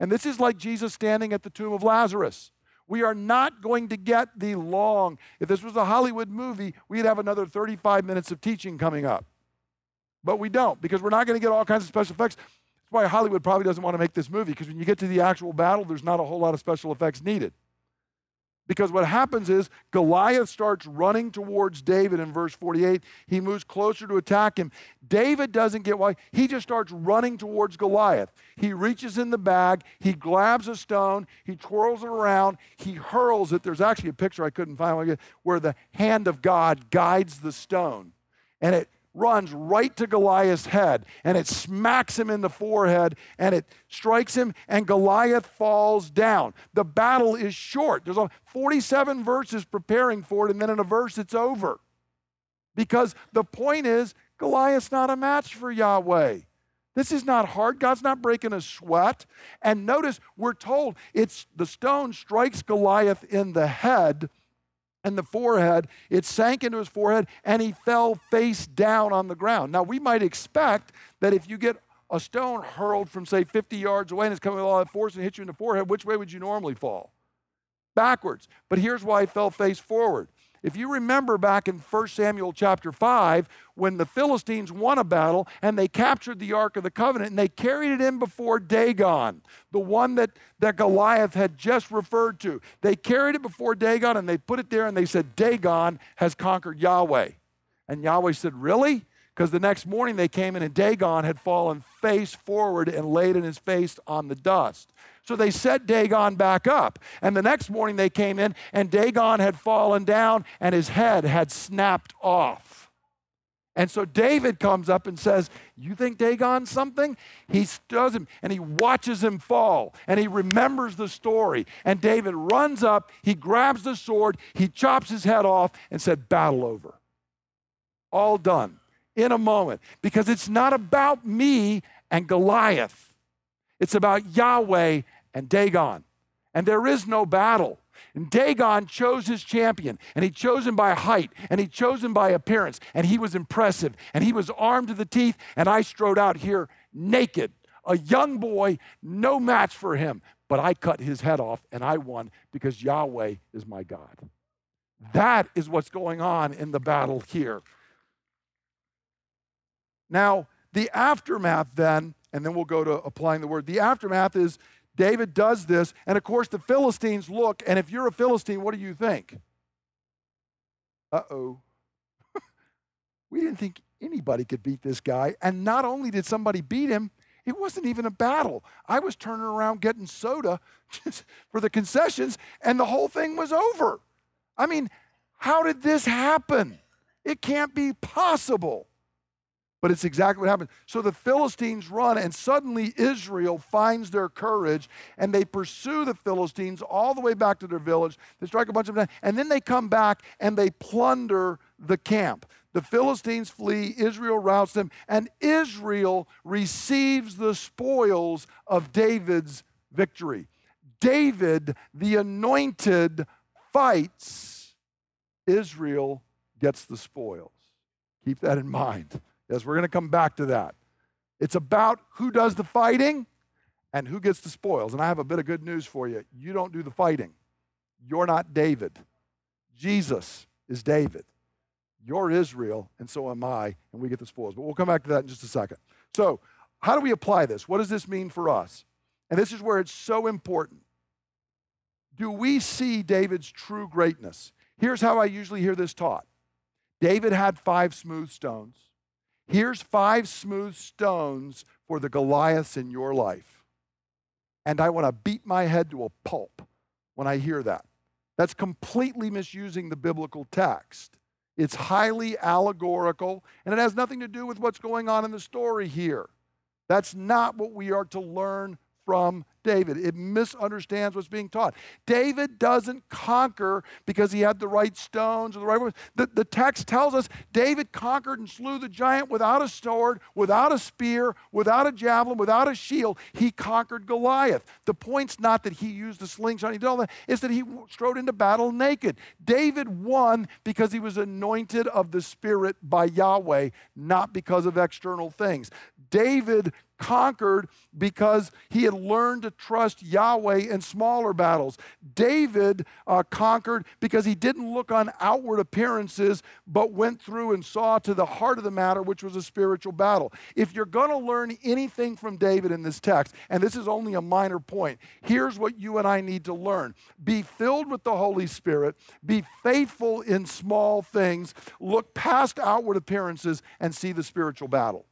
And this is like Jesus standing at the tomb of Lazarus. We are not going to get the long, if this was a Hollywood movie, we'd have another thirty-five minutes of teaching coming up. But we don't, because we're not going to get all kinds of special effects. That's why Hollywood probably doesn't want to make this movie, because when you get to the actual battle, there's not a whole lot of special effects needed. Because what happens is Goliath starts running towards David in verse forty-eight. He moves closer to attack him. David doesn't get why. He just starts running towards Goliath. He reaches in the bag. He grabs a stone. He twirls it around. He hurls it. There's actually a picture I couldn't find where the hand of God guides the stone. And it runs right to Goliath's head, and it smacks him in the forehead, and it strikes him, and Goliath falls down. The battle is short. There's forty-seven verses preparing for it, and then in a verse it's over. Because the point is, Goliath's not a match for Yahweh. This is not hard. God's not breaking a sweat. And notice, we're told it's the stone strikes Goliath in the head, and the forehead, it sank into his forehead, and he fell face down on the ground. Now, we might expect that if you get a stone hurled from, say, fifty yards away, and it's coming with all that force and hits you in the forehead, which way would you normally fall? Backwards. But here's why he fell face forward. If you remember back in First Samuel chapter five, when the Philistines won a battle and they captured the Ark of the Covenant and they carried it in before Dagon, the one that, that Goliath had just referred to. They carried it before Dagon and they put it there and they said, Dagon has conquered Yahweh. And Yahweh said, really? Because the next morning they came in and Dagon had fallen face forward and laid in his face on the dust. So they set Dagon back up. And the next morning they came in and Dagon had fallen down and his head had snapped off. And so David comes up and says, you think Dagon's something? He does him, and he watches him fall, and he remembers the story. And David runs up, he grabs the sword, he chops his head off and said, battle over. All done. In a moment, because it's not about me and Goliath. It's about Yahweh and Dagon, and there is no battle. And Dagon chose his champion, and he chose him by height, and he chose him by appearance, and he was impressive, and he was armed to the teeth, and I strode out here naked, a young boy, no match for him, but I cut his head off, and I won because Yahweh is my God. That is what's going on in the battle here. Now, the aftermath then, and then we'll go to applying the word. The aftermath is David does this, and of course the Philistines look, and if you're a Philistine, what do you think? Uh-oh. We didn't think anybody could beat this guy, and not only did somebody beat him, it wasn't even a battle. I was turning around getting soda for the concessions, and the whole thing was over. I mean, how did this happen? It can't be possible. But it's exactly what happened. So the Philistines run, and suddenly Israel finds their courage, and they pursue the Philistines all the way back to their village. They strike a bunch of them down, and then they come back, and they plunder the camp. The Philistines flee, Israel routs them, and Israel receives the spoils of David's victory. David, the anointed, fights. Israel gets the spoils. Keep that in mind. Yes, we're going to come back to that. It's about who does the fighting and who gets the spoils. And I have a bit of good news for you. You don't do the fighting. You're not David. Jesus is David. You're Israel, and so am I, and we get the spoils. But we'll come back to that in just a second. So How do we apply this? What does this mean for us? And this is where it's so important. Do we see David's true greatness? Here's how I usually hear this taught. David had five smooth stones. Here's five smooth stones for the Goliaths in your life. And I want to beat my head to a pulp when I hear that. That's completely misusing the biblical text. It's highly allegorical, and it has nothing to do with what's going on in the story here. That's not what we are to learn from David. It misunderstands what's being taught. David doesn't conquer because he had the right stones or the right weapons. The, the text tells us David conquered and slew the giant without a sword, without a spear, without a javelin, without a shield. He conquered Goliath. The point's not that he used the slingshot, he did all that, it's that he strode into battle naked. David won because he was anointed of the Spirit by Yahweh, not because of external things. David conquered because he had learned to trust Yahweh in smaller battles. David uh, conquered because he didn't look on outward appearances, but went through and saw to the heart of the matter, which was a spiritual battle. If you're going to learn anything from David in this text, and this is only a minor point, here's what you and I need to learn. Be filled with the Holy Spirit, be faithful in small things, look past outward appearances, and see the spiritual battle.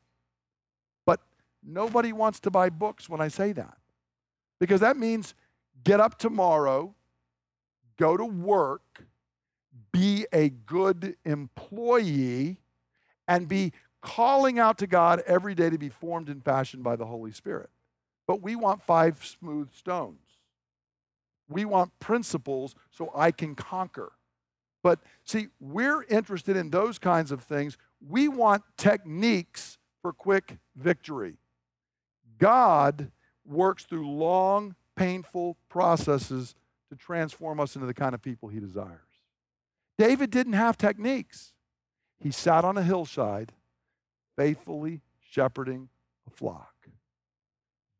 Nobody wants to buy books when I say that, because that means get up tomorrow, go to work, be a good employee, and be calling out to God every day to be formed and fashioned by the Holy Spirit. But we want five smooth stones. We want principles so I can conquer. But see, we're interested in those kinds of things. We want techniques for quick victory. God works through long, painful processes to transform us into the kind of people he desires. David didn't have techniques. He sat on a hillside, faithfully shepherding a flock,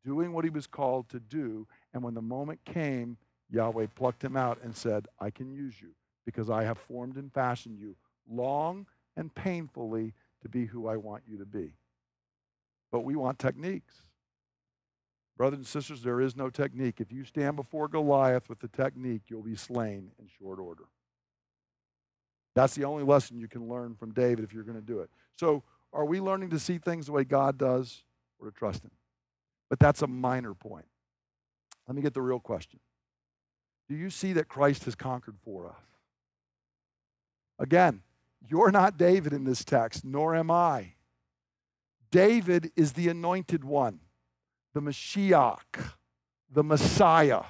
doing what he was called to do, and when the moment came, Yahweh plucked him out and said, I can use you because I have formed and fashioned you long and painfully to be who I want you to be. But we want techniques. Brothers and sisters, there is no technique. If you stand before Goliath with the technique, you'll be slain in short order. That's the only lesson you can learn from David if you're going to do it. So are we learning to see things the way God does or to trust him? But that's a minor point. Let me get the real question. Do you see that Christ has conquered for us? Again, you're not David in this text, nor am I. David is the anointed one, the Mashiach, the Messiah,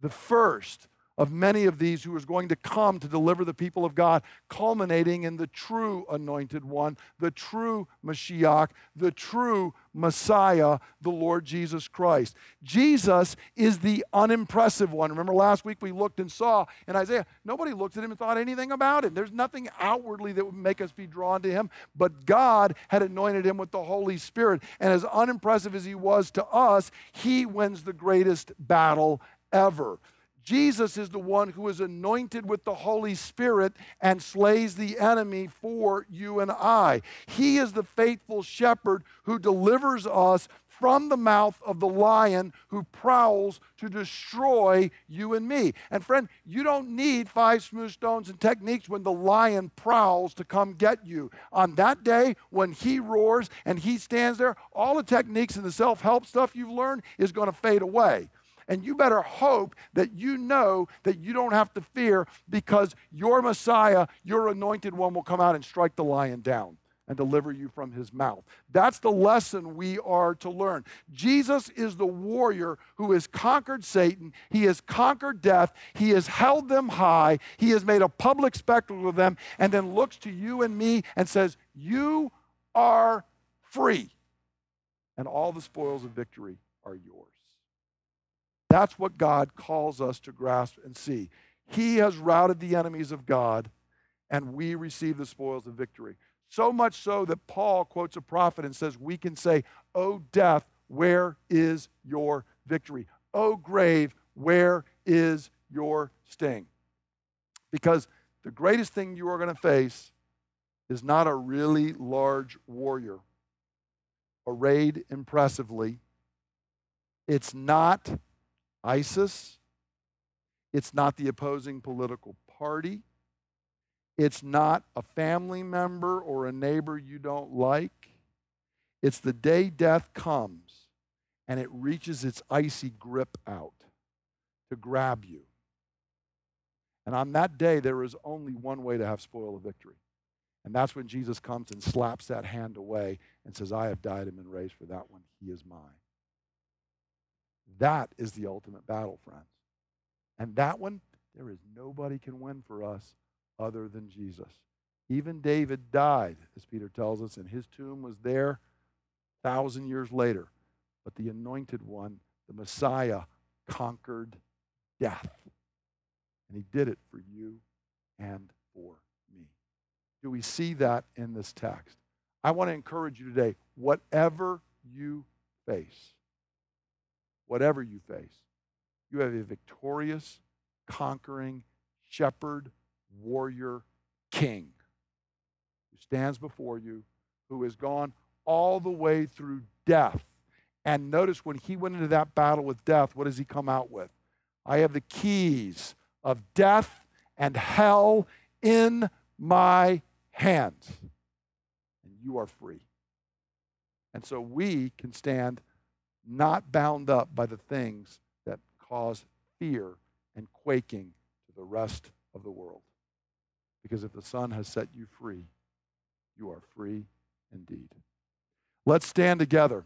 the first of many of these who is going to come to deliver the people of God, culminating in the true anointed one, the true Mashiach, the true Messiah, the Lord Jesus Christ. Jesus is the unimpressive one. Remember last week we looked and saw in Isaiah, nobody looked at him and thought anything about him. There's nothing outwardly that would make us be drawn to him, but God had anointed him with the Holy Spirit. And as unimpressive as he was to us, he wins the greatest battle ever. Jesus is the one who is anointed with the Holy Spirit and slays the enemy for you and I. He is the faithful shepherd who delivers us from the mouth of the lion who prowls to destroy you and me. And friend, you don't need five smooth stones and techniques when the lion prowls to come get you. On that day, when he roars and he stands there, all the techniques and the self-help stuff you've learned is going to fade away. And you better hope that you know that you don't have to fear, because your Messiah, your anointed one, will come out and strike the lion down and deliver you from his mouth. That's the lesson we are to learn. Jesus is the warrior who has conquered Satan. He has conquered death. He has held them high. He has made a public spectacle of them, and then looks to you and me and says, you are free, and all the spoils of victory are yours. That's what God calls us to grasp and see. He has routed the enemies of God, and we receive the spoils of victory. So much so that Paul quotes a prophet and says, we can say, O death, where is your victory? O grave, where is your sting? Because the greatest thing you are going to face is not a really large warrior, arrayed impressively. It's not ISIS. It's not the opposing political party. It's not a family member or a neighbor you don't like. It's the day death comes and it reaches its icy grip out to grab you. And on that day, there is only one way to have spoil of victory. And that's when Jesus comes and slaps that hand away and says, I have died and been raised for that one. He is mine. That is the ultimate battle, friends. And that one, there is nobody can win for us other than Jesus. Even David died, as Peter tells us, and his tomb was there a thousand years later. But the anointed one, the Messiah, conquered death. And he did it for you and for me. Do we see that in this text? I want to encourage you today, whatever you face, whatever you face, you have a victorious, conquering shepherd, warrior, king who stands before you, who has gone all the way through death. And notice when he went into that battle with death, what does he come out with? I have the keys of death and hell in my hands. And you are free. And so we can stand not bound up by the things that cause fear and quaking to the rest of the world. Because if the Son has set you free, you are free indeed. Let's stand together.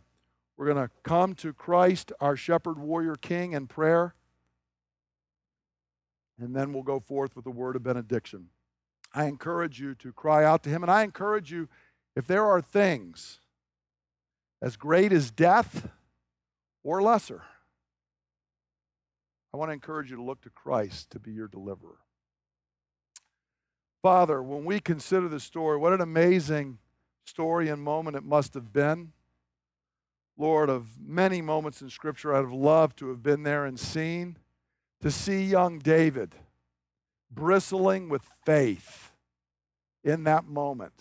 We're going to come to Christ, our shepherd, warrior, king, in prayer. And then we'll go forth with a word of benediction. I encourage you to cry out to him. And I encourage you, if there are things as great as death or lesser, I want to encourage you to look to Christ to be your deliverer. Father, when we consider this story, what an amazing story and moment it must have been. Lord, of many moments in Scripture, I'd have loved to have been there and seen. To see young David bristling with faith in that moment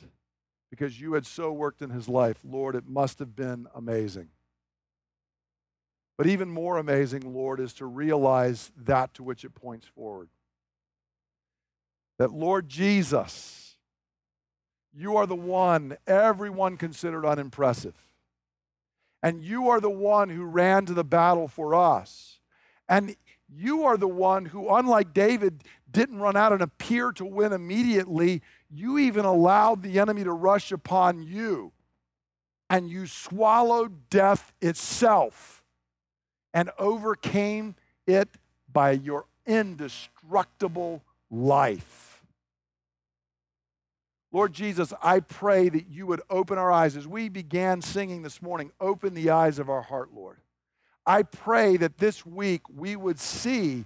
because you had so worked in his life, Lord, it must have been amazing. But even more amazing, Lord, is to realize that to which it points forward. That, Lord Jesus, you are the one everyone considered unimpressive. And you are the one who ran to the battle for us. And you are the one who, unlike David, didn't run out and appear to win immediately. You even allowed the enemy to rush upon you, and you swallowed death itself and overcame it by your indestructible life. Lord Jesus, I pray that you would open our eyes. As we began singing this morning, open the eyes of our heart, Lord. I pray that this week we would see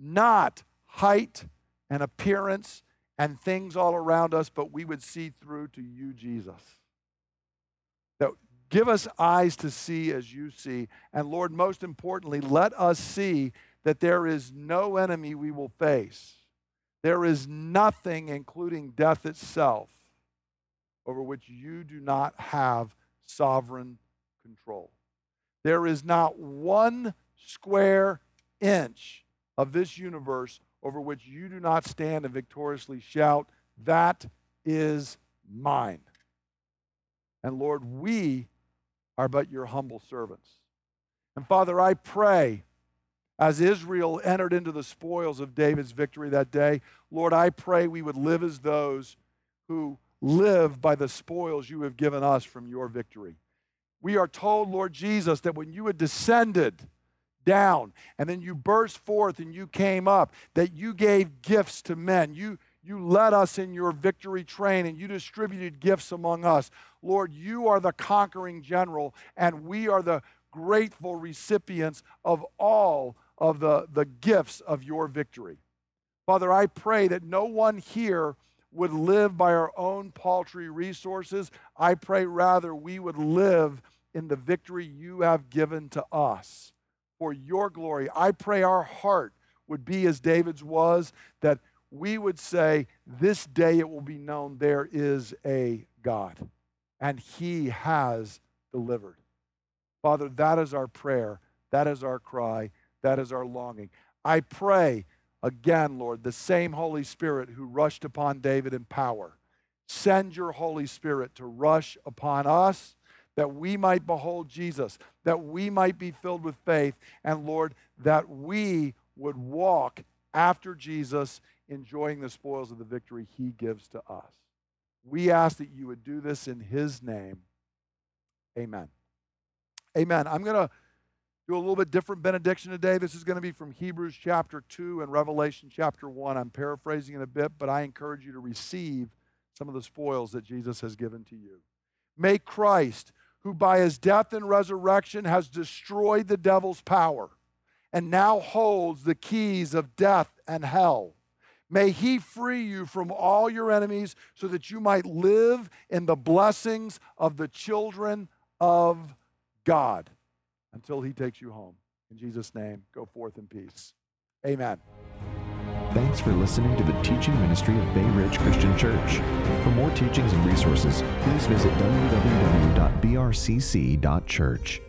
not height and appearance and things all around us, but we would see through to you, Jesus. So give us eyes to see as you see. And Lord, most importantly, let us see that there is no enemy we will face. There is nothing, including death itself, over which you do not have sovereign control. There is not one square inch of this universe over which you do not stand and victoriously shout, that is mine. And Lord, we are but your humble servants. And Father, I pray as Israel entered into the spoils of David's victory that day, Lord, I pray we would live as those who live by the spoils you have given us from your victory. We are told, Lord Jesus, that when you had descended down and then you burst forth and you came up, that you gave gifts to men. You, you led us in your victory train and you distributed gifts among us. Lord, you are the conquering general and we are the grateful recipients of all of the, the gifts of your victory. Father, I pray that no one here would live by our own paltry resources. I pray rather we would live in the victory you have given to us for your glory. I pray our heart would be as David's was, that we would say, this day it will be known there is a God, and he has delivered. Father, that is our prayer. That is our cry. That is our longing. I pray again, Lord, the same Holy Spirit who rushed upon David in power, send your Holy Spirit to rush upon us that we might behold Jesus, that we might be filled with faith, and Lord, that we would walk after Jesus, enjoying the spoils of the victory he gives to us. We ask that you would do this in his name. Amen. Amen. I'm going to do a little bit different benediction today. This is going to be from Hebrews chapter two and Revelation chapter one. I'm paraphrasing it a bit, but I encourage you to receive some of the spoils that Jesus has given to you. May Christ, who by his death and resurrection has destroyed the devil's power and now holds the keys of death and hell, may he free you from all your enemies so that you might live in the blessings of the children of God until he takes you home. In Jesus' name, go forth in peace. Amen. Thanks for listening to the teaching ministry of Bay Ridge Christian Church. For more teachings and resources, please visit w w w dot b r c c dot church.